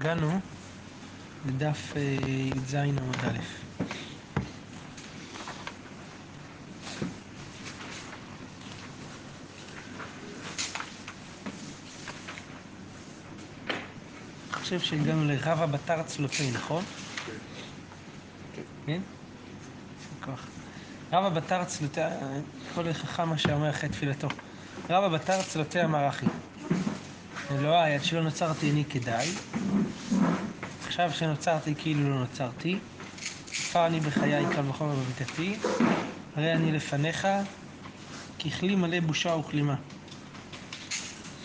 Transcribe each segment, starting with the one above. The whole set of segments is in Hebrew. הגענו לדף י"ז עמוד א'. אני חושב שהגענו לרב הבטר צלופי, נכון? כן? רב הבטר צלותי, כל חכם מה שאומר אחרי תפילתו. רב הבטר צלותי אמר אחי, אלוהי, עד שלא נוצרתי איני כדאי, עכשיו שנוצרתי כאילו לא נוצרתי, כפר אני בחיי קל וחומר בביתתי, הרי אני לפניך ככלי מלא בושה וכלימה.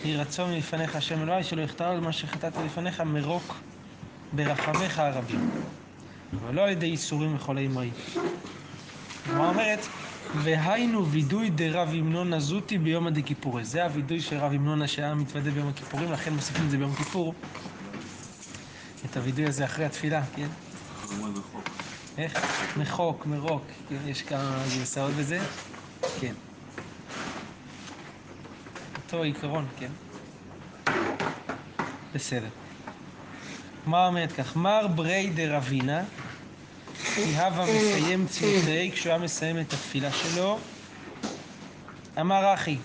יהי רצון מלפניך השם אלוהי, שלא יכתר על מה שחטאתי לפניך מרוק ברחמך הרבים, אבל לא על ידי איסורים וחולי מועי. כלומר אומרת, והיינו וידוי דרב ימנונה זוטי ביום הדקיפורי. זה הוידוי של רב ימנונה שהיה מתוודה ביום הכיפורים, לכן מוסיפים את זה ביום כיפור. את הוידוי הזה אחרי התפילה, כן? מחוק. איך? מחוק, מרוק. יש כמה גרסאות בזה? כן. אותו עיקרון, כן? בסדר. מה אומרת כך? מר ברי דרבינה, כי הווה מסיים צלותי, כשהוא היה מסיים את התפילה שלו, אמר אחי,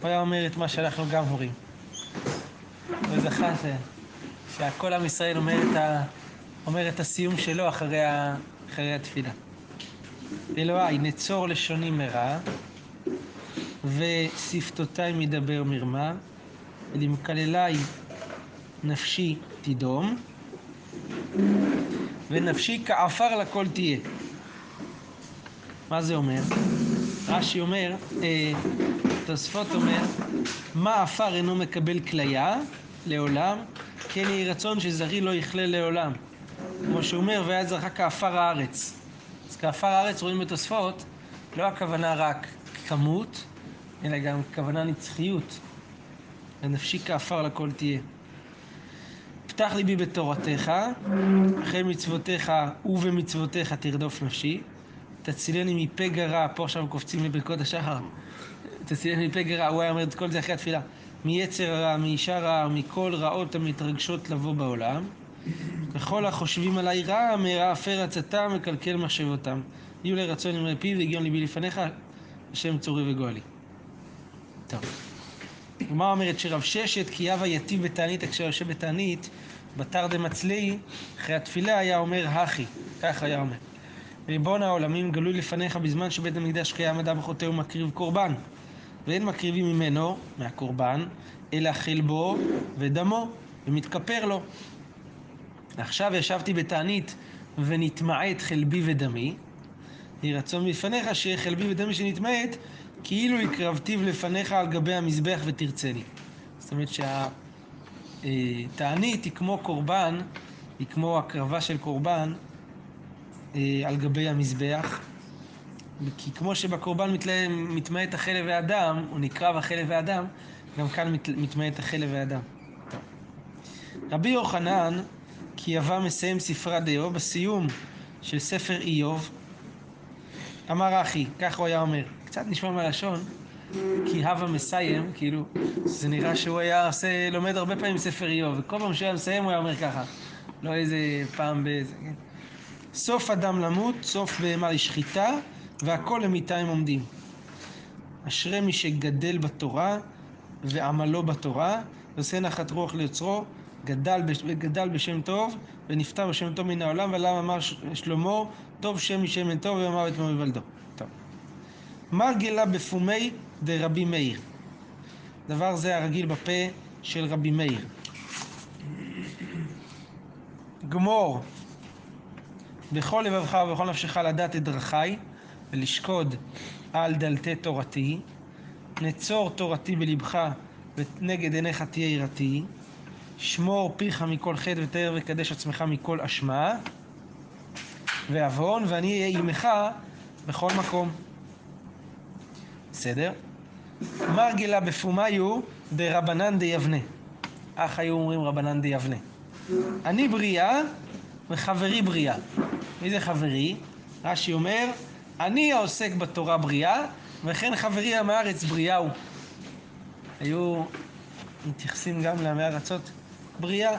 הוא היה אומר את מה שאנחנו גם הורים. הוא זכה שהכל עם ישראל אומר את הסיום שלו אחרי התפילה. אלוהי, נצור לשוני מרע, ושפתותי מדבר מרמה, ולמקללי נפשי תדום, ונפשי כעפר לכל תהיה. מה זה אומר? רש"י אומר, תוספות אומר, מה עפר אינו מקבל כליה לעולם, כן יהי רצון שזרי לא יכלה לעולם. כמו שאומר, והיה זרחה כעפר הארץ. אז כעפר הארץ רואים בתוספות, לא הכוונה רק כמות, אלא גם כוונה נצחיות. ונפשי כעפר לכל תהיה. פתח ליבי בתורתך, אחרי מצוותיך ובמצוותיך תרדוף נפשי. תצילני מפה גרה, פה עכשיו קופצים לברכות השחר. תצילני מפה גרה, הוא היה אומר את כל זה אחרי התפילה. מיצר הרע, מאישה רע, מכל רעות המתרגשות לבוא בעולם. לכל החושבים עליי רע, מרע אפר עצתם, מקלקל מחשבותם. יהיו לרצון עם רפי והגיון ליבי לפניך, השם צורי וגואלי. טוב. מה אומרת שרב ששת כי הווה יתיב בתענית, כשהוא יושב בתענית, בתר דמצלי, אחרי התפילה היה אומר הכי, כך היה אומר. ריבון העולמים גלוי לפניך בזמן שבית המקדש קיים אדם חוטא ומקריב קורבן. ואין מקריבים ממנו, מהקורבן, אלא חלבו ודמו, ומתכפר לו. עכשיו ישבתי בתענית ונתמעט חלבי ודמי, יהי רצון מלפניך שיהיה חלבי ודמי שנתמעט, כאילו הקרבתיו לפניך על גבי המזבח ותרצני. זאת אומרת שהתענית היא כמו קורבן, היא כמו הקרבה של קורבן על גבי המזבח. כי כמו שבקורבן מתמעט החלב והדם, הוא נקרב החלב והדם, גם כאן מתמעט החלב והדם. רבי יוחנן, כי הווה מסיים ספרה דיו, בסיום של ספר איוב, אמר אחי, כך הוא היה אומר, קצת נשמע מהלשון, כי הווה מסיים, כאילו, זה נראה שהוא היה לומד הרבה פעמים ספר איוב, וכל פעם שהוא היה מסיים הוא היה אומר ככה, לא איזה פעם באיזה, כן? סוף אדם למות, סוף בהמה לשחיטה, והכל למיתה הם עומדים. אשרי מי שגדל בתורה, ועמלו בתורה, ועושה נחת רוח ליוצרו, גדל בשם טוב, ונפטר בשם טוב מן העולם, ועליו אמר שלמה, טוב שם משם אין טוב, ואמר את מבלדו. מה גילה בפומי דרבי מאיר? דבר זה הרגיל בפה של רבי מאיר. גמור בכל לבבך ובכל נפשך לדעת את דרכי ולשקוד על דלתי תורתי, נצור תורתי בלבך ונגד עיניך תהיה יראתי, שמור פיך מכל חטא ותאר וקדש עצמך מכל אשמה ועוון, ואני אהיה עמך בכל מקום. בסדר? מה גילה בפומיו דרבנן דיבנה? אך היו אומרים רבנן דיבנה. אני בריאה וחברי בריאה. מי זה חברי? רש"י אומר, אני העוסק בתורה בריאה, וכן חברי עם הארץ בריאהו. היו מתייחסים גם לעמי ארצות בריאה.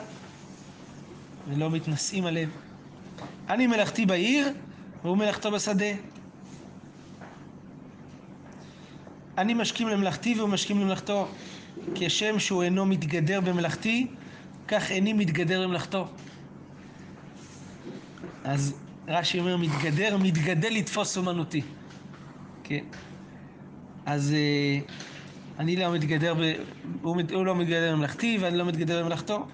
ולא מתנשאים עליו. אני מלאכתי בעיר, והוא מלאכתו בשדה. אני משכים למלאכתי והוא משכים למלאכתו. כשם שהוא אינו מתגדר במלאכתי, כך איני מתגדר במלאכתו. אז רש"י אומר מתגדר, מתגדל לתפוס אומנותי. כן. אז אני לא מתגדר, הוא לא מתגדר במלאכתי ואני לא מתגדר במלאכתו.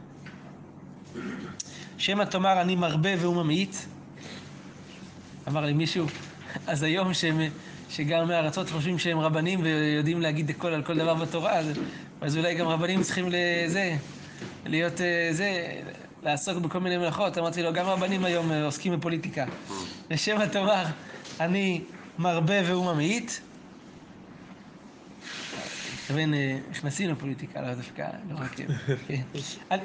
שמא תאמר אני מרבה והוא ממעיט. אמר לי מישהו, אז היום שגם מהארצות חושבים שהם רבנים ויודעים להגיד הכל על כל דבר בתורה, אז אולי גם רבנים צריכים להיות לעסוק בכל מיני מלאכות. אמרתי לו, גם רבנים היום עוסקים בפוליטיקה. לשם תאמר, אני מרבה והוא ממעיט. כיוון, נכנסים לפוליטיקה, לא דווקא, לא רק כן.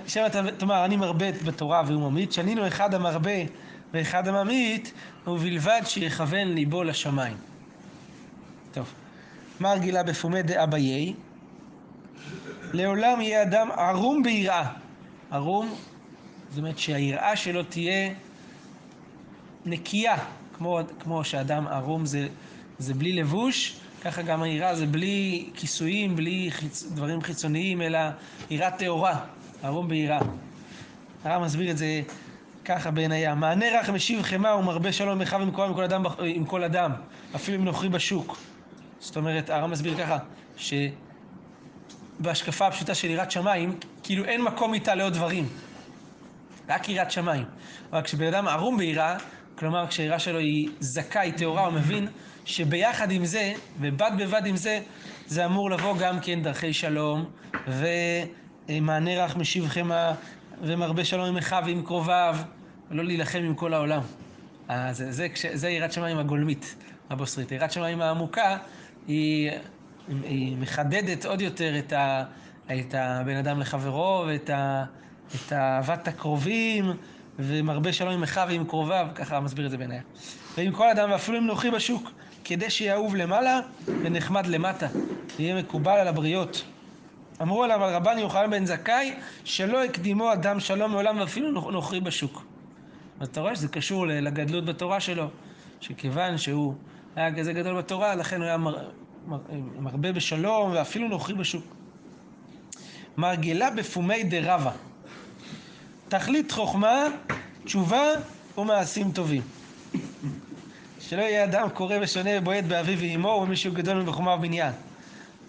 לשם תאמר, אני מרבה בתורה והוא ממעיט, שנינו אחד המרבה ואחד הממעיט, ובלבד שיכוון ליבו לשמיים. טוב, מה הרגילה בפומי דאביי? לעולם יהיה אדם ערום ביראה. ערום, זאת אומרת שהיראה שלו תהיה נקייה, כמו שאדם ערום זה בלי לבוש, ככה גם היראה זה בלי כיסויים, בלי דברים חיצוניים, אלא יראה טהורה, ערום ביראה. הרב מסביר את זה ככה בעינייה. מענה רך משיב חמה ומרבה שלום מחב עם כל אדם, אפילו אם נוכרי בשוק. זאת אומרת, הרב מסביר ככה, שבהשקפה הפשוטה של יראת שמיים, כאילו אין מקום איתה לעוד דברים. רק יראת שמיים. אבל כשבן אדם ערום ביראה, כלומר כשהיראה שלו היא זכה, היא טהורה, הוא מבין שביחד עם זה, ובד בבד עם זה, זה אמור לבוא גם כן דרכי שלום, ומענה רך משיב חמה, ומרבה שלום עם אחיו ועם קרוביו, ולא להילחם עם כל העולם. זה יראת שמיים הגולמית, הבוסרית. יראת שמיים העמוקה, היא מחדדת עוד יותר את הבן אדם לחברו, ואת אהבת הקרובים, ומרבה שלום עם אחיו ועם קרוביו, ככה מסביר את זה בעיניי. ועם כל אדם, ואפילו עם נוכרי בשוק, כדי שיאהוב למעלה ונחמד למטה, יהיה מקובל על הבריות. אמרו עליו על רבן יוחנן בן זכאי, שלא הקדימו אדם שלום מעולם ואפילו נוכרי בשוק. אתה רואה שזה קשור לגדלות בתורה שלו, שכיוון שהוא היה כזה גדול בתורה, לכן הוא היה מרבה בשלום ואפילו נוכרי בשוק. מרגילה בפומי דרבה. תכלית חוכמה, תשובה ומעשים טובים. שלא יהיה אדם קורא ושונה ובועט באביו ואמו ומישהו גדול מבחומה ובניין.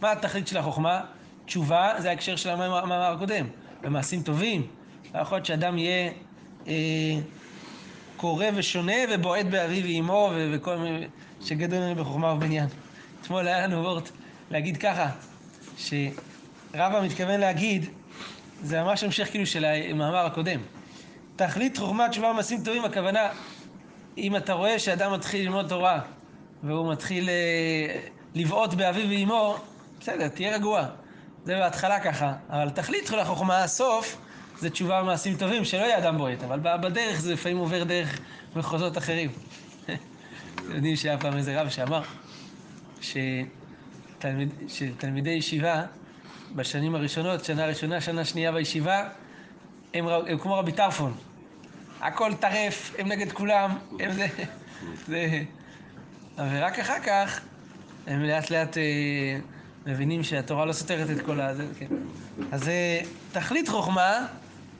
מה התכלית של החוכמה? תשובה, זה ההקשר של המאמר הקודם, במעשים טובים. יכול להיות שאדם יהיה קורא ושונה ובועט באביו ואמו וכל מיני שגדול לנו בחוכמה ובניין. אתמול היה לנו וורט להגיד ככה, שרבא מתכוון להגיד, זה ממש המשך כאילו של המאמר הקודם. תכלית חוכמה, תשובה ומעשים טובים, הכוונה, אם אתה רואה שאדם מתחיל ללמוד תורה, והוא מתחיל לבעוט באביו ואמו, בסדר, תהיה רגוע. זה בהתחלה ככה, אבל תכלית כל החוכמה הסוף, זה תשובה ומעשים טובים, שלא יהיה אדם בועט, אבל בדרך זה לפעמים עובר דרך מחוזות אחרים. אתם יודעים שהיה פעם איזה רב שאמר, שתלמידי ישיבה, בשנים הראשונות, שנה ראשונה, שנה שנייה בישיבה, הם כמו רבי טרפון. הכל טרף, הם נגד כולם, הם זה... ורק אחר כך, הם לאט לאט... מבינים שהתורה לא סותרת את כל הזה, כן. אז תכלית חוכמה,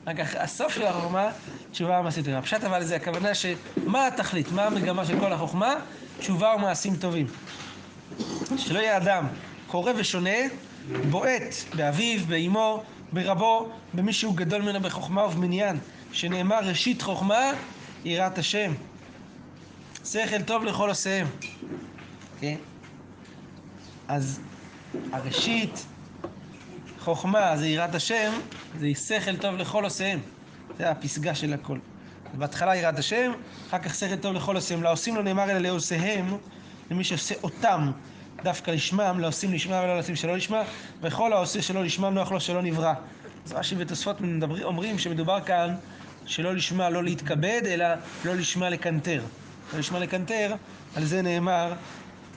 רק הסוף של החוכמה, תשובה ומעשים טובים. הפשט אבל זה הכוונה שמה התכלית, מה המגמה של כל החוכמה, תשובה ומעשים טובים. שלא יהיה אדם קורא ושונה, בועט באביו, באמו, ברבו, במישהו גדול ממנו בחוכמה ובמניין, שנאמר ראשית חוכמה, יראת השם. שכל טוב לכל עושיהם. כן? אז... הראשית, חוכמה, זה יראת השם, זה שכל טוב לכל עושיהם. זה הפסגה של הכל. בהתחלה יראת השם, אחר כך שכל טוב לכל עושיהם. לעושים לא נאמר אלא לעושיהם, למי שעושה אותם דווקא לשמם, לעושים לשמם ולא לעושים שלא לשמם, וכל העושה שלא לשמם נוח לו שלא נברא. אז רש"י ותוספות אומרים שמדובר כאן שלא לשמה לא להתכבד, אלא לא לשמה לקנטר. לא לשמה לקנטר, על זה נאמר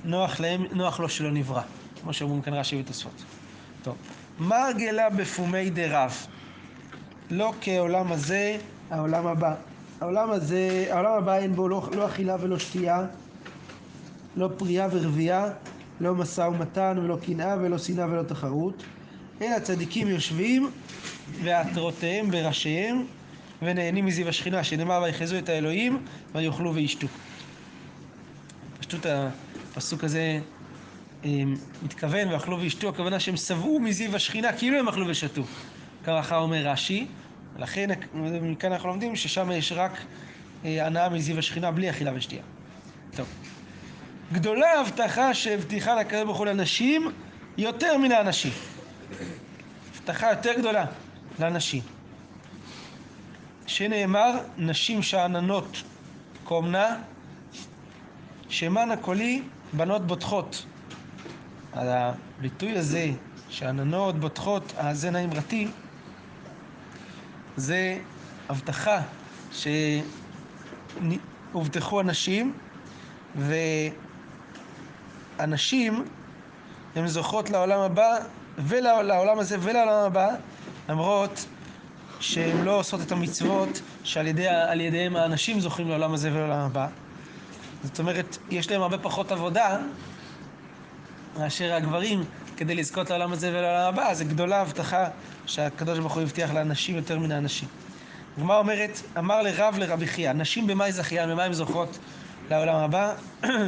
נוח לו שלא נברא. כמו שאומרים כאן רש"י ותוספות. טוב. מרגלה בפומי דרב. לא כעולם הזה, העולם הבא. העולם הזה, העולם הבא אין בו לא אכילה ולא שתייה, לא פרייה ורבייה, לא מסע ומתן ולא קנאה ולא שנאה ולא תחרות, אלא הצדיקים יושבים ועטרותיהם בראשיהם ונהנים מזיו השכינה, שנאמר ויחזו את האלוהים ויאכלו וישתו. פשוט הפסוק הזה מתכוון ואכלו וישתו, הכוונה שהם סבעו מזיו השכינה כאילו הם אכלו ושתו, ככה אומר רש"י. לכן מכאן אנחנו לומדים ששם יש רק הנאה מזיו השכינה בלי אכילה ושתייה. טוב, גדולה ההבטחה שהבטיחה לקרב בכל הנשים יותר מן האנשים. הבטחה יותר גדולה לנשים, שנאמר נשים שעננות קומנה שמנה קולי בנות בוטחות. על הביטוי הזה שעננות בוטחות, האזן האמרתי, זה הבטחה שהובטחו הנשים, והנשים הן זוכות לעולם הבא ולעולם הזה ולעולם הבא, למרות שהן לא עושות את המצוות שעל ידיהם האנשים זוכים לעולם הזה ולעולם הבא. זאת אומרת, יש להם הרבה פחות עבודה מאשר הגברים כדי לזכות לעולם הזה ולעולם הבא. זו גדולה הבטחה שהקדוש ברוך הוא הבטיח לאנשים יותר מן האנשים. הגמרא אומרת, אמר לרב לרבי חייא, נשים במאי זכיין, במאי הן זוכות לעולם הבא?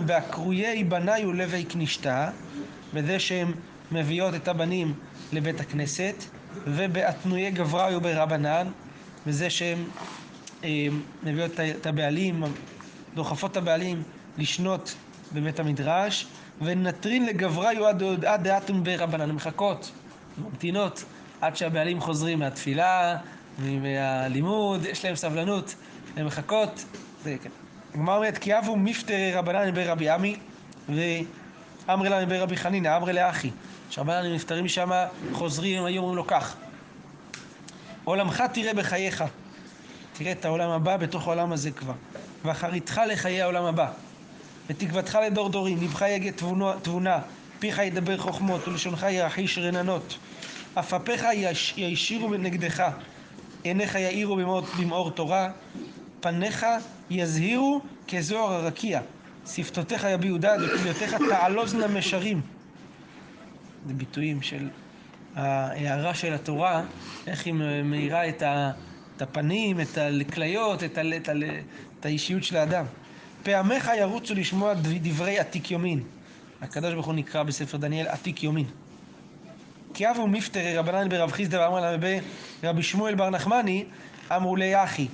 בהקרויי בניי ולוי כנשתה, בזה שהן מביאות את הבנים לבית הכנסת, ובאתנויי גבראי וברבנן, בזה שהן מביאות את הבעלים, דוחפות את הבעלים לשנות בבית המדרש, ונטרין לגבראי ועד דאתום ברבנן, מחכות, ממתינות עד שהבעלים חוזרים מהתפילה, מהלימוד, יש להם סבלנות, הן מחכות. זה כן. הגמרא אומרת, כי אבו מפטרי רבנן ברבי עמי ואמרי להם ברבי חנינא, אמרי לאחי, שרבנן נפטרים משם, חוזרים, היו אומרים לו כך, עולמך תראה בחייך, תראה את העולם הבא בתוך העולם הזה כבר, ואחריתך לחיי העולם הבא, ותקוותך לדור דורים, לבך יגה תבונה, פיך ידבר חוכמות, ולשונך ירחיש רננות, אפפיך ישירו נגדך, עיניך יאירו במאור תורה, פניך יזהירו כזוהר הרקיע, שפתותיך יביעו דעת, וקוליותיך תעלוזנה משרים. זה ביטויים של ההערה של התורה, איך היא מאירה את הפנים, את הכליות, את האישיות של האדם. פעמיך ירוצו לשמוע דברי עתיק יומין. הקדוש ברוך הוא נקרא בספר דניאל עתיק יומין. כי אבו מפטרי רבנן ברב חיסדא ואמר להם ברבי שמואל בר נחמני, אמרו לי אחי,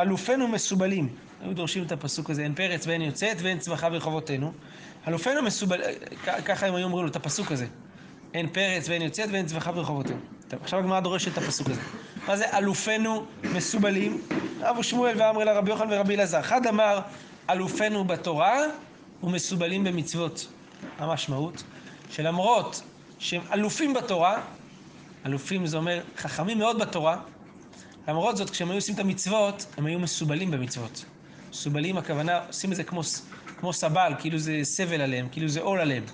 אלופינו מסובלים. היו דורשים את הפסוק הזה, אין פרץ ואין יוצאת ואין צמחה ברחובותינו. אלופינו מסובלים, ככה הם היו אומרים לו את הפסוק הזה. אין פרץ ואין יוצאת ואין צמחה ברחובותינו. טוב, עכשיו הגמרא דורשת את הפסוק הזה. מה זה אלופינו מסובלים? אבו שמואל ואמר לרבי יוחנן ורבי אלעזר. אחד אמר, אלופינו בתורה ומסובלים במצוות. המשמעות שלמרות שהם אלופים בתורה, אלופים זה אומר חכמים מאוד בתורה, למרות זאת כשהם היו עושים את המצוות, הם היו מסובלים במצוות. מסובלים הכוונה, עושים את זה כמו סבל, כאילו זה סבל עליהם, כאילו זה עול עליהם.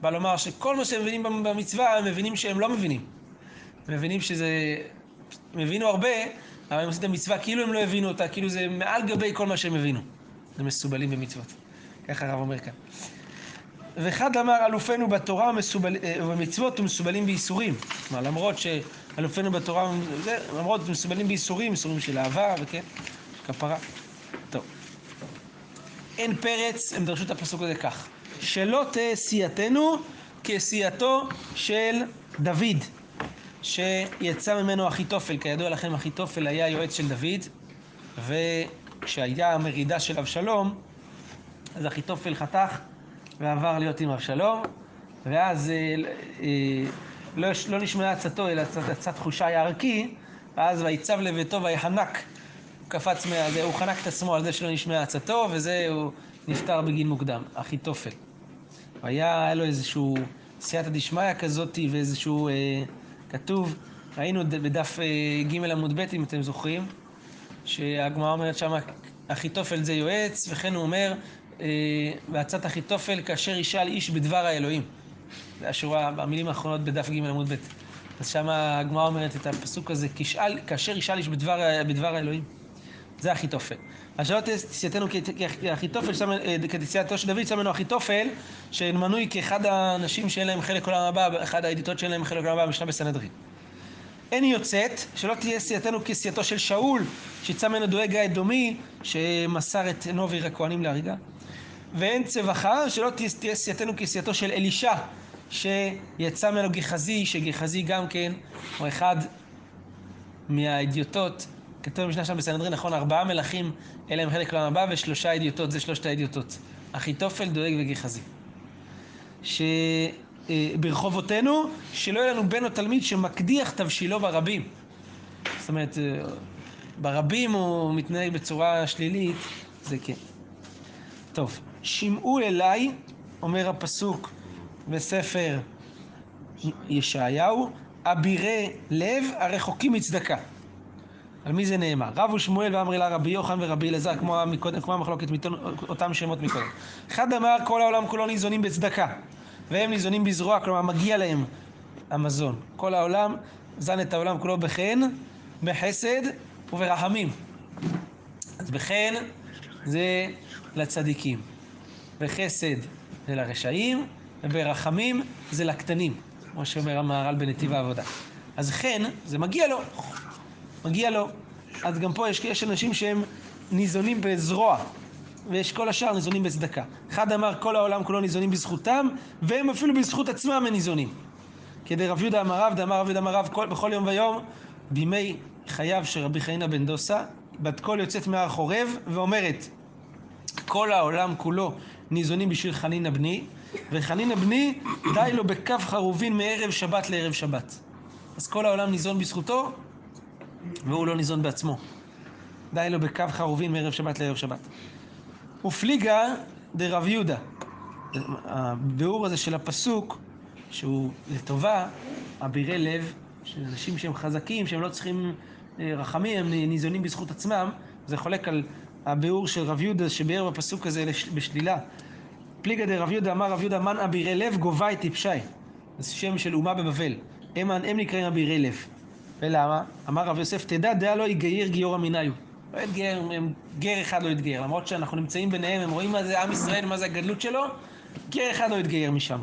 בא לומר שכל מה שהם מבינים במצווה, הם מבינים שהם לא מבינים. הם מבינים שזה, הם הבינו הרבה, אבל הם עושים את המצווה כאילו הם לא הבינו אותה, כאילו זה מעל גבי כל מה שהם הבינו. הם מסובלים במצוות. ככה הרב אומר כאן. ואחד אמר אלופינו בתורה ומצוות ומסובלים באיסורים. כלומר, למרות שאלופינו בתורה, למרות מסובלים באיסורים, איסורים של אהבה וכן, כפרה. טוב. אין פרץ, הם דרשו את הפסוק הזה כך. שלא תהיה סייתנו כסייתו של דוד, שיצא ממנו אחיתופל. כידוע לכם, אחיתופל היה יועץ של דוד, וכשהיה המרידה של אבשלום, אז אחיתופל חתך, ועבר להיות עם אבשלום, ואז לא נשמעה עצתו, אלא עצת חושי הערכי, ואז ויצב לביתו ויחנק, הוא קפץ מהזה, הוא חנק את עצמו על זה שלא נשמעה עצתו, וזה הוא נפטר בגיל מוקדם, אחיתופל. והיה לו איזשהו סייעתא דשמיא כזאת, ואיזשהו כתוב, ראינו בדף ג' עמוד ב' אם אתם זוכרים, שהגמרא אומרת שם, אחיתופל זה יועץ, וכן הוא אומר, בעצת אחיתופל כאשר ישאל איש בדבר האלוהים. זה השורה, המילים האחרונות בדף ג' עמוד ב'. אז שם הגמרא אומרת את הפסוק הזה, כאשר ישאל איש בדבר האלוהים. זה אחיתופל. השאלות תסייתנו כאחיתופל, כתסייתו של דוד, שמנו אחיתופל, שמנוי כאחד האנשים שאין להם חלק עולם הבא, אחד העדיתות שאין להם חלק עולם הבא, משנה בסנהדרין. אין יוצאת, שלא תהיה סייתנו כסייתו של שאול, שצמנו דואג האדומי, שמסר את נובי הכהנים להריגה. ואין צבחה, שלא תהיה סייתנו כסייתו של אלישע, שיצא ממנו גיחזי, שגיחזי גם כן הוא אחד מהאדיוטות, כתוב משנה שם בסנהדרין, נכון, 4 מלכים אלה הם חלק לעולם הבא, 3 אדיוטות, זה 3 האדיוטות, אחיתופל, דואג וגיחזי. ברחובותינו, שלא יהיה לנו בן או תלמיד שמקדיח תבשילו ברבים. זאת אומרת, ברבים הוא מתנהג בצורה שלילית, זה כן. טוב, שמעו אליי, אומר הפסוק בספר ישעיהו, אבירי לב הרחוקים מצדקה. על מי זה נאמר? רב ושמואל ואמרי לה רבי יוחנן ורבי אלעזר, כמו המחלוקת אותם שמות מקודם. אחד אמר, כל העולם כולו ניזונים בצדקה, והם ניזונים בזרוע, כלומר מגיע להם המזון. כל העולם זן את העולם כולו בחן, בחסד וברחמים. אז בחן זה לצדיקים, בחסד זה לרשעים, וברחמים זה לקטנים, כמו שאומר המהר"ל בנתיב העבודה. אז חן, זה מגיע לו, מגיע לו. אז גם פה יש אנשים שהם ניזונים בזרוע, ויש כל השאר ניזונים בצדקה. אחד אמר כל העולם כולו ניזונים בזכותם, והם אפילו בזכות עצמם ניזונים. כדי רב יהודה אמר רב, דאמר רב יהודה אמר רב, בכל יום ויום, בימי חייו של רבי חיינה בן דוסה, בת קול יוצאת מהר חורב ואומרת, כל העולם כולו ניזונים בשביל חנינא בני, וחנינא בני די לו בקו חרובין מערב שבת לערב שבת. אז כל העולם ניזון בזכותו, והוא לא ניזון בעצמו. די לו בקו חרובין מערב שבת לערב שבת. ופליגה דרב יהודה. הביאור הזה של הפסוק, שהוא לטובה, אבירי לב, של אנשים שהם חזקים, שהם לא צריכים רחמים, הם ניזונים בזכות עצמם, זה חולק על הביאור של רב יהודה שביאר בפסוק הזה בשלילה. פליגה דרב יהודה אמר רב יהודה, מן אבירי לב גובה את טיפשי. זה שם של אומה בבבל. הם נקראים אבירי לב. ולמה? אמר רב יוסף, תדע דעה לא יגייר גיור המיניו. לא יתגייר, גר אחד לא יתגייר. למרות שאנחנו נמצאים ביניהם, הם רואים מה זה עם ישראל, מה זה הגדלות שלו, גר אחד לא יתגייר משם.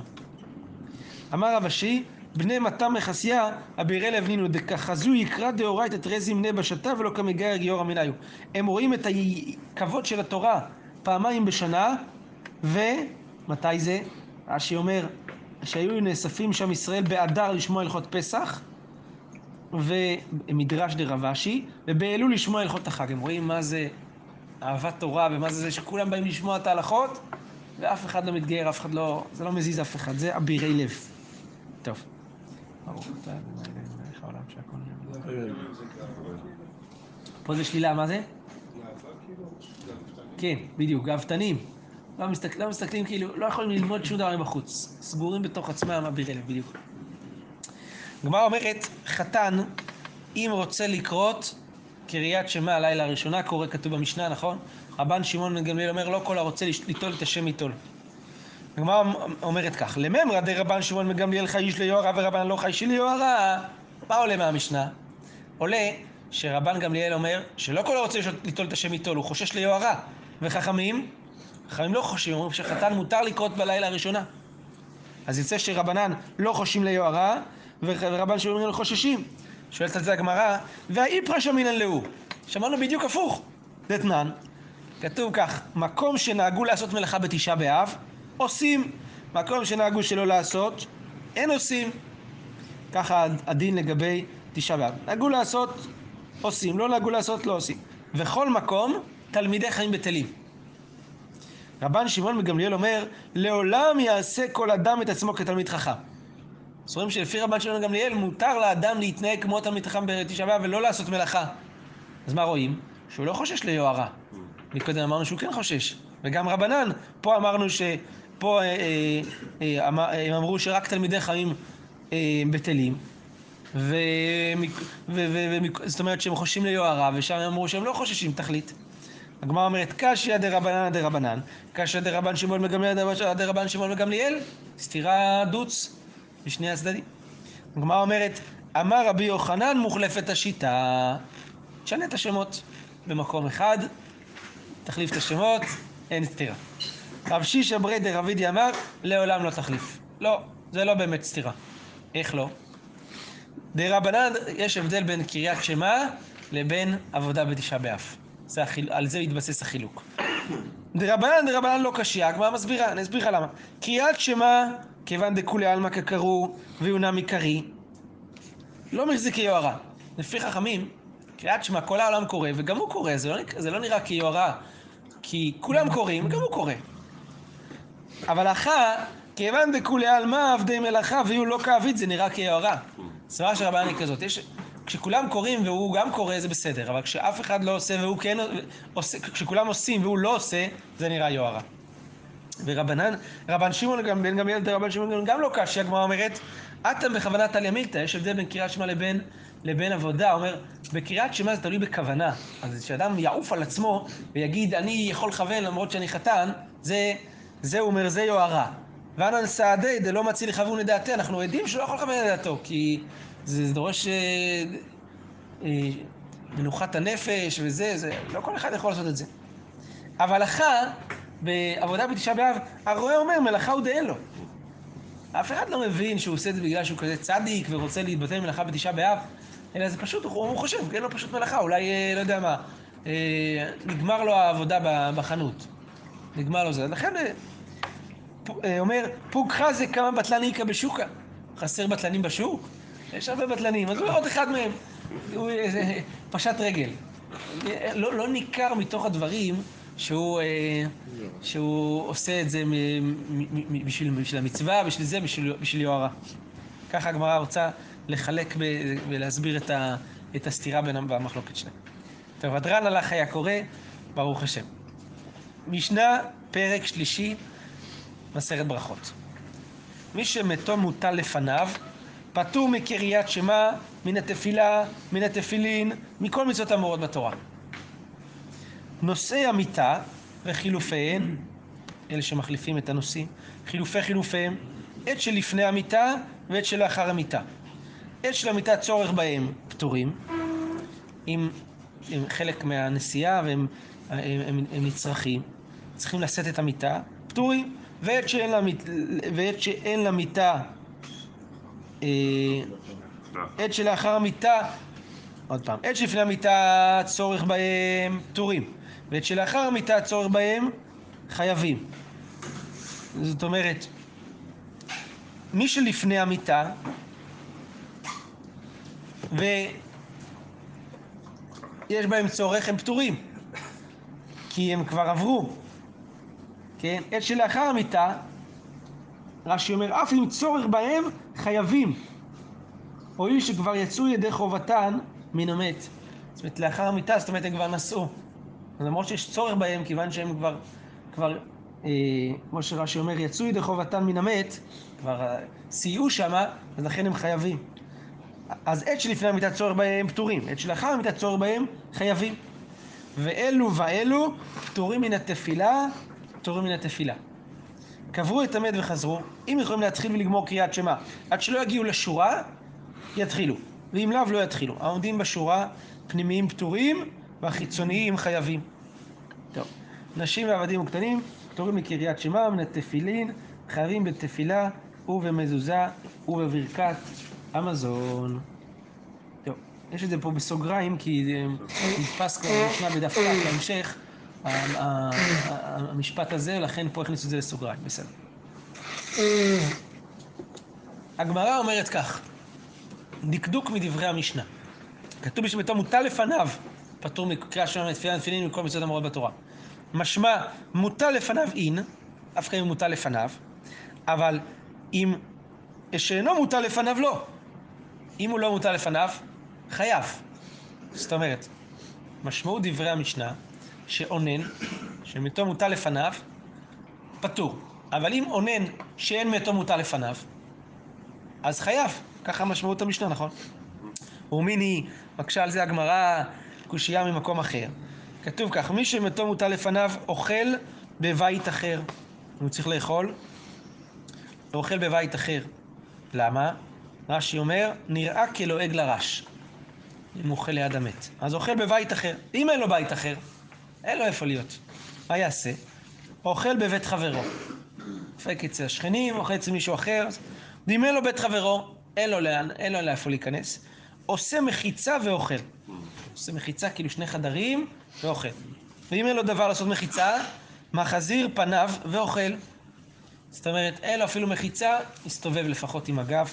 אמר רב אשי, בני מתם מחסיה, אבירי לב נינו, דכחזו יקרא דאורייתא תרזי מנה בשתה ולא כמגייר גיור המיניו. הם רואים את הכבוד של התורה פעמיים בשנה, ומתי זה? רש"י אומר, שהיו נאספים שם ישראל באדר לשמוע הלכות פסח, ומדרש דרב אשי, ובאלול לשמוע הלכות החג. הם רואים מה זה אהבת תורה, ומה זה שכולם באים לשמוע את ההלכות, ואף אחד לא מתגייר, אף אחד לא, זה לא מזיז אף אחד, זה אבירי לב. טוב. פה זה שלילה, מה זה? כן, בדיוק, גאוותנים. לא מסתכלים, כאילו, לא יכולים ללמוד שום דבר בחוץ. סגורים בתוך עצמם, אבירי לב, בדיוק. גמרא אומרת, חתן, אם רוצה לקרות קריאת שמע הלילה הראשונה, קורא כתוב במשנה, נכון? רבן שמעון בן גמליאל אומר, לא כל הרוצה ליטול את השם ייטול. גמרא אומרת כך, לממרא דרבן שמעון בן גמליאל חי איש ליוהרה ורבן לא חי איש ליוהרה. מה עולה מהמשנה? עולה שרבן גמליאל אומר, שלא כל הרוצה ליטול את השם ייטול, הוא חושש ליוהרה. וחכמים, חכמים לא חוששים, אומרים שחתן מותר לקרות בלילה הראשונה. אז יוצא שרבנן לא חוששים ליוהרה, ורבן שמעון אומר לו חוששים. שואלת על זה הגמרא, והאיפרא שמינן להו. שמענו בדיוק הפוך. דתנן, כתוב כך, מקום שנהגו לעשות מלאכה בתשעה באב, עושים. מקום שנהגו שלא לעשות, אין עושים. ככה הדין לגבי תשעה באב. נהגו לעשות, עושים. לא נהגו לעשות, לא עושים. וכל מקום, תלמידי חיים בטלים. רבן שמעון מגמליאל אומר, לעולם יעשה כל אדם את עצמו כתלמיד חכם. סורים שלפי רבן שמעון בן גמליאל מותר לאדם להתנהג כמו תלמיד חכם בתשעה באב ולא לעשות מלאכה. אז מה רואים? שהוא לא חושש ליוהרה. מקודם אמרנו שהוא כן חושש. וגם רבנן, פה אמרנו שפה הם אמרו שרק תלמידי חכמים בטלים. זאת אומרת שהם חוששים ליוהרה, ושם הם אמרו שהם לא חוששים תכלית. הגמרא אומרת, קשיא דרבנן דרבנן, קשיא דרבן שמעון בן גמליאל דרבן שמעון בן גמליאל, סתירה דוץ. בשני הצדדים. הגמרא אומרת, אמר רבי יוחנן מוחלפת השיטה, תשנה את השמות. במקום אחד, תחליף את השמות, אין סתירה. רב שישא ברי דרבידי אמר, לעולם לא תחליף. לא, זה לא באמת סתירה. איך לא? דרבנן, יש הבדל בין קריאת שמע לבין עבודה בתשעה באף. על זה התבסס החילוק. דרבנן לא קשיא, הגמרא מסבירה, אני אסביר למה. קריאת שמע, כיוון דכולי עלמא כקראו ויונה מקרי, לא מחזיק כיוהרה. לפי חכמים, קריאת שמע, כל העולם קורא, וגם הוא קורא, זה לא נראה כיוהרה, כי כולם קוראים, גם הוא קורא. אבל אחר, כיוון דכולי עלמא עבדי מלאכה ויהיו לא כעביד, זה נראה כיוהרה. סברה של רבנן היא כזאת, כשכולם קוראים והוא גם קורא זה בסדר, אבל כשאף אחד לא עושה והוא כן עושה, כשכולם עושים והוא לא עושה, זה נראה יוהרה. ורבנן, רבן שמעון בן גמליאל ורבן שמעון גם לא קשיא, הגמרא אומרת, אתם בכוונת על ימילתא, יש הבדל בין קריאת שמע לבין עבודה, אומר, בקריאת שמע זה תלוי בכוונה, אז כשאדם יעוף על עצמו ויגיד, אני יכול לכוון למרות שאני חתן, זה אומר, זה יוהרה. ואנן סעדי, זה לא מציל לכוון לדעתי, אנחנו עדים שלא יכול לכוון לדעתו, כי זה דורש מנוחת הנפש וזה, לא כל אחד יכול לעשות את זה. אבל אחר, בעבודה בתשעה באב, הרועה אומר, מלאכה הוא דאין לו. אף אחד לא מבין שהוא עושה את זה בגלל שהוא כזה צדיק ורוצה להתבטא מלאכה בתשעה באב, אלא זה פשוט, הוא חושב, אין לו פשוט מלאכה, אולי, לא יודע מה, נגמר לו העבודה בחנות. נגמר לו זה, לכן אומר, פוג חזק כמה בטלן איקה בשוקה. חסר בטלנים בשוק? יש הרבה בטלנים, אז עוד אחד מהם. הוא פשט רגל. לא ניכר מתוך הדברים שהוא עושה את זה בשביל המצווה, בשביל זה, בשביל יוהרה. ככה הגמרא רוצה לחלק ולהסביר את הסתירה במחלוקת שלהם. טוב, הדרן הלך היה קורא, ברוך השם. משנה פרק שלישי, מסרת ברכות. מי שמתו מוטל לפניו, פטור מקריאת שמע, מן התפילה, מן התפילין, מכל מצוות המורות בתורה. נושאי המיטה וחילופיהן, אלה שמחליפים את הנושאים, חילופיהם, עת שלפני המיטה ועת שלאחר המיטה. עת של המיטה צורך בהם פטורים, עם חלק מהנסיעה והם נצרכים, צריכים לשאת את המיטה, פטורים, ועת שאין לה מיטה, עת שלאחר המיטה, עת שלפני המיטה צורך בהם פטורים, ועת שלאחר המיטה צורך בהם חייבים. זאת אומרת, מי שלפני המיטה, ויש בהם צורך הם פטורים, כי הם כבר עברו. כן? עת שלאחר המיטה, רש"י אומר, אף אם צורך בהם חייבים, או איש שכבר יצאו ידי חובתן מן המת. זאת אומרת, לאחר המיטה, זאת אומרת, הם כבר נסעו. אז למרות שיש צורך בהם, כיוון שהם כבר כמו שרש"י אומר, יצאו ידי חובתן מן המת, כבר סייעו שמה, אז לכן הם חייבים. אז עת שלפני המיטה צורך בהם פטורים, עת שלאחר המיטה צורך בהם חייבים. ואלו פטורים מן התפילה, קברו את המת וחזרו, אם יכולים להתחיל ולגמור קריאת שמע, עד שלא יגיעו לשורה, יתחילו, ואם לאו לא יתחילו. העומדים בשורה, פנימיים פטורים, והחיצוניים חייבים. טוב, נשים ועבדים וקטנים, פטורים מקריאת שמע, מן התפילין, חייבים בתפילה ובמזוזה ובברכת המזון. טוב, יש את זה פה בסוגריים, כי זה נתפס כבר משנה בדווקא להמשך. המשפט הזה, לכן פה הכניסו את זה לסוגריים, בסדר. הגמרא אומרת כך, דקדוק מדברי המשנה. כתוב בשמתו מוטל לפניו, פטור מקריאת שמע מן התפילין מכל מצוות המורות בתורה. משמע, מוטל לפניו אין, אף פעם מוטל לפניו, אבל אם שאינו מוטל לפניו לא. אם הוא לא מוטל לפניו, חייב. זאת אומרת, משמעות דברי המשנה, שאונן, שמתו מוטל לפניו, פטור. אבל אם אונן שאין מתו מוטל לפניו, אז חייב. ככה משמעות המשנה, נכון? ומיני, מקשה על זה הגמרא, קושייה ממקום אחר. כתוב כך, מי שמתו מוטל לפניו אוכל בבית אחר. הוא צריך לאכול, ואוכל בבית אחר. למה? רש"י אומר, נראה כלועג לרש. אם הוא אוכל ליד המת. אז הוא אוכל בבית אחר. אם אין לו בית אחר, אין לו איפה להיות. מה יעשה? הוא אוכל בבית חברו. דופק אצל השכנים, אוכל אצל מישהו אחר. אם אין לו בית חברו, אין לו לאן, אין לו לאיפה להיכנס. עושה מחיצה ואוכל. עושה מחיצה כאילו שני חדרים ואוכל. ואם אין לו דבר לעשות מחיצה, מחזיר פניו ואוכל. זאת אומרת, אין לו אפילו מחיצה, מסתובב לפחות עם הגב.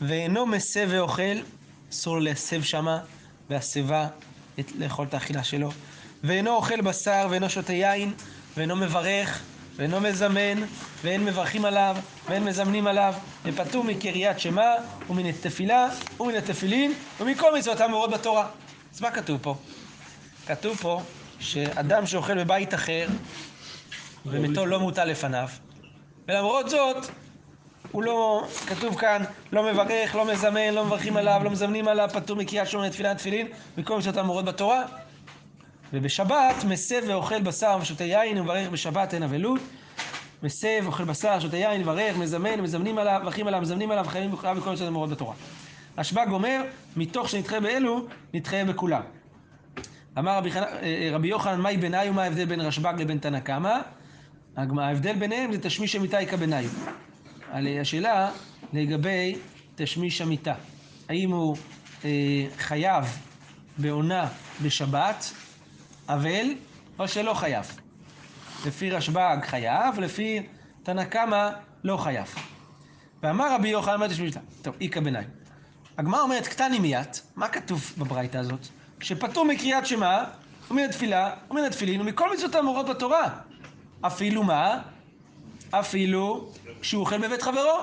ואינו מסב ואוכל, אסור לו להסב שמה, והסבה לאכול את האכילה שלו. ואינו אוכל בשר, ואינו שותה יין, ואינו מברך, ואינו מזמן, ואין מברכים עליו, ואין מזמנים עליו, ופטור מקריאת שמה, ומן התפילה, ומן התפילין, ומכל מצוות האמורות בתורה. אז מה כתוב פה? כתוב פה שאדם שאוכל בבית אחר, ומתו לא מוטל לפניו, ולמרות זאת, הוא לא, כתוב כאן, לא מברך, לא מזמן, לא מברכים עליו, לא מזמנים עליו, פטור מקריאת שמה, תפילה, תפילין, ומכל מצוות האמורות בתורה. ובשבת מסב ואוכל בשר ושותה יין ומברך בשבת אין אבלות. מסב, אוכל בשר, שותה יין, מברך, מזמן, מזמנים עליו, מברכים עליו, מזמנים עליו, חייבים בכולם וכל מצוות האמורות בתורה. השב"ג אומר, מתוך שנתחייב באלו, נתחייב בכולם. אמר רבי יוחנן, מהי בינאי ומה ההבדל בין רשב"ג לבין תנא קמא? ההבדל ביניהם זה תשמיש המיתה איכא בינאי. השאלה לגבי תשמיש המיתה. האם הוא חייב בעונה בשבת, אבל או שלא חייב. לפי רשב"ג חייב, לפי תנא קמא לא חייב. ואמר רבי יוחנן, מה תשמיש המיתה? טוב, איכא בינאי. הגמרא אומרת, קטני מיית, מה כתוב בברייתא הזאת? שפטור מקריאת שמה, ומן התפילה, ומן התפילין, ומכל מצוות האמורות בתורה. אפילו מה? אפילו כשהוא אוכל בבית חברו.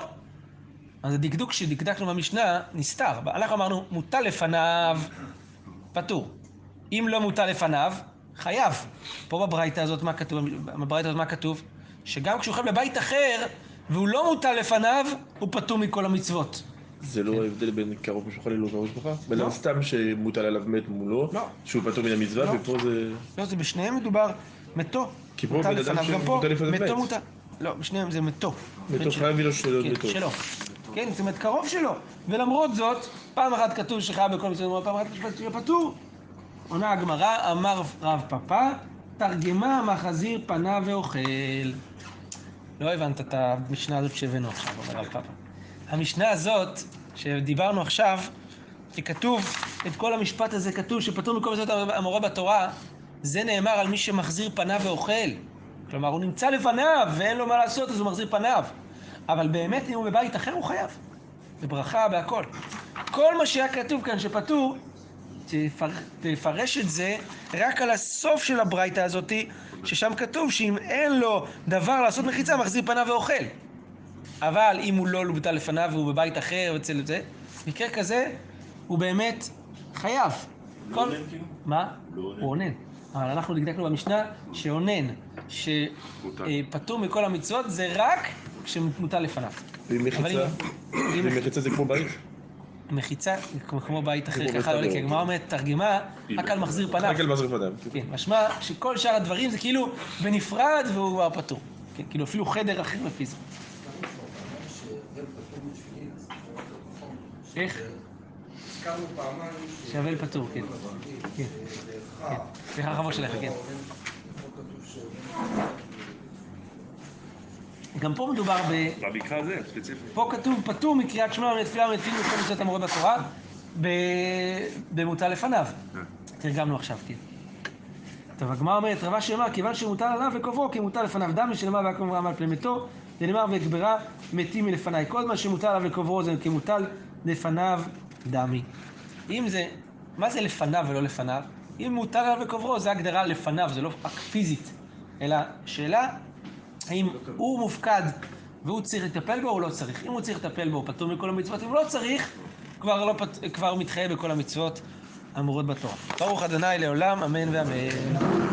אז הדקדוק שדקדקנו במשנה נסתר. אנחנו אמרנו, מוטל לפניו, פטור. אם לא מוטל לפניו, חייב. פה בברייתא הזאת מה כתוב? בברייתא הזאת מה כתוב? שגם כשהוא אוכל בבית אחר, והוא לא מוטל לפניו, הוא פטור מכל המצוות. זה לא ההבדל בין קרוב משפחה ללא קרוב משפחה? בין סתם שמוטל עליו מת מולו, שהוא פטור מן המצווה, ופה זה... לא, זה בשניהם מדובר מתו. כי פה בן אדם שמוטל לפניו מת. מתו מוטל. לא, בשניהם זה מתו. מתו חייב ולא שלו. שלו. כן, זאת אומרת קרוב שלו. ולמרות זאת, פעם אחת כתוב שחייב בכל מצווה, פעם אחת כתוב פטור. עונה הגמרא, אמר רב פאפא, תרגמה מחזיר פניו ואוכל. לא הבנת את המשנה הזאת שהבאנו עכשיו, אומר רב פאפא. המשנה הזאת שדיברנו עכשיו, שכתוב, את כל המשפט הזה כתוב, שפטור מכל מצוות האמורות בתורה, זה נאמר על מי שמחזיר פניו ואוכל. כלומר, הוא נמצא לפניו ואין לו מה לעשות, אז הוא מחזיר פניו. אבל באמת, אם הוא בבית אחר, הוא חייב. בברכה, בהכל. כל מה שהיה כתוב כאן שפטור, תפרש את זה רק על הסוף של הברייתא הזאת, ששם כתוב שאם אין לו דבר לעשות מחיצה, מחזיר פניו ואוכל. אבל אם הוא לא לובטל לפניו והוא בבית אחר ואצל זה, מקרה כזה הוא באמת חייב. הוא עונן כאילו? מה? הוא עונן. אבל אנחנו דקדקנו במשנה שעונן, שפטור מכל המצוות, זה רק כשמוטל לפניו. ומחיצה זה כמו בית? מחיצה כמו בית אחר, ככה לא עולה, כי הגמרא אומרת תרגמה, רק על מחזיר פניו. רק על מחזיר פניו. כן, משמע שכל שאר הדברים זה כאילו בנפרד והוא כבר פטור. כאילו אפילו חדר אחר מפיזו. איך? הזכרנו פעמיים שהבל פטור, כן. כן. סליחה, חבוד שלך, כן. גם פה מדובר במקרה הזה, ספציפי. פה כתוב פטור מקריאת שמע ותפילה ומתפילין ומכל מצוות האמורות בתורה במוטל לפניו. תרגמנו עכשיו, כן. טוב, הגמרא אומרת, רב אשי אמר, כיוון שמוטל עליו וקוברו, כי מוטל לפניו דמי, שנאמר ויקום אברהם על פני מתו, ונאמר ואגברה מתים מלפניי. כל זמן שמוטל עליו וקוברו זה כמוטל לפניו דמי. אם זה, מה זה לפניו ולא לפניו? אם מוטל עליו וקוברו, זה הגדרה לפניו, זה לא רק פיזית, אלא שאלה, האם הוא מופקד והוא צריך לטפל בו או לא צריך? אם הוא צריך לטפל בו, הוא פטור מכל המצוות, אם הוא לא צריך, כבר מתחייב בכל המצוות האמורות בתורה. ברוך ה' לעולם, אמן ואמן.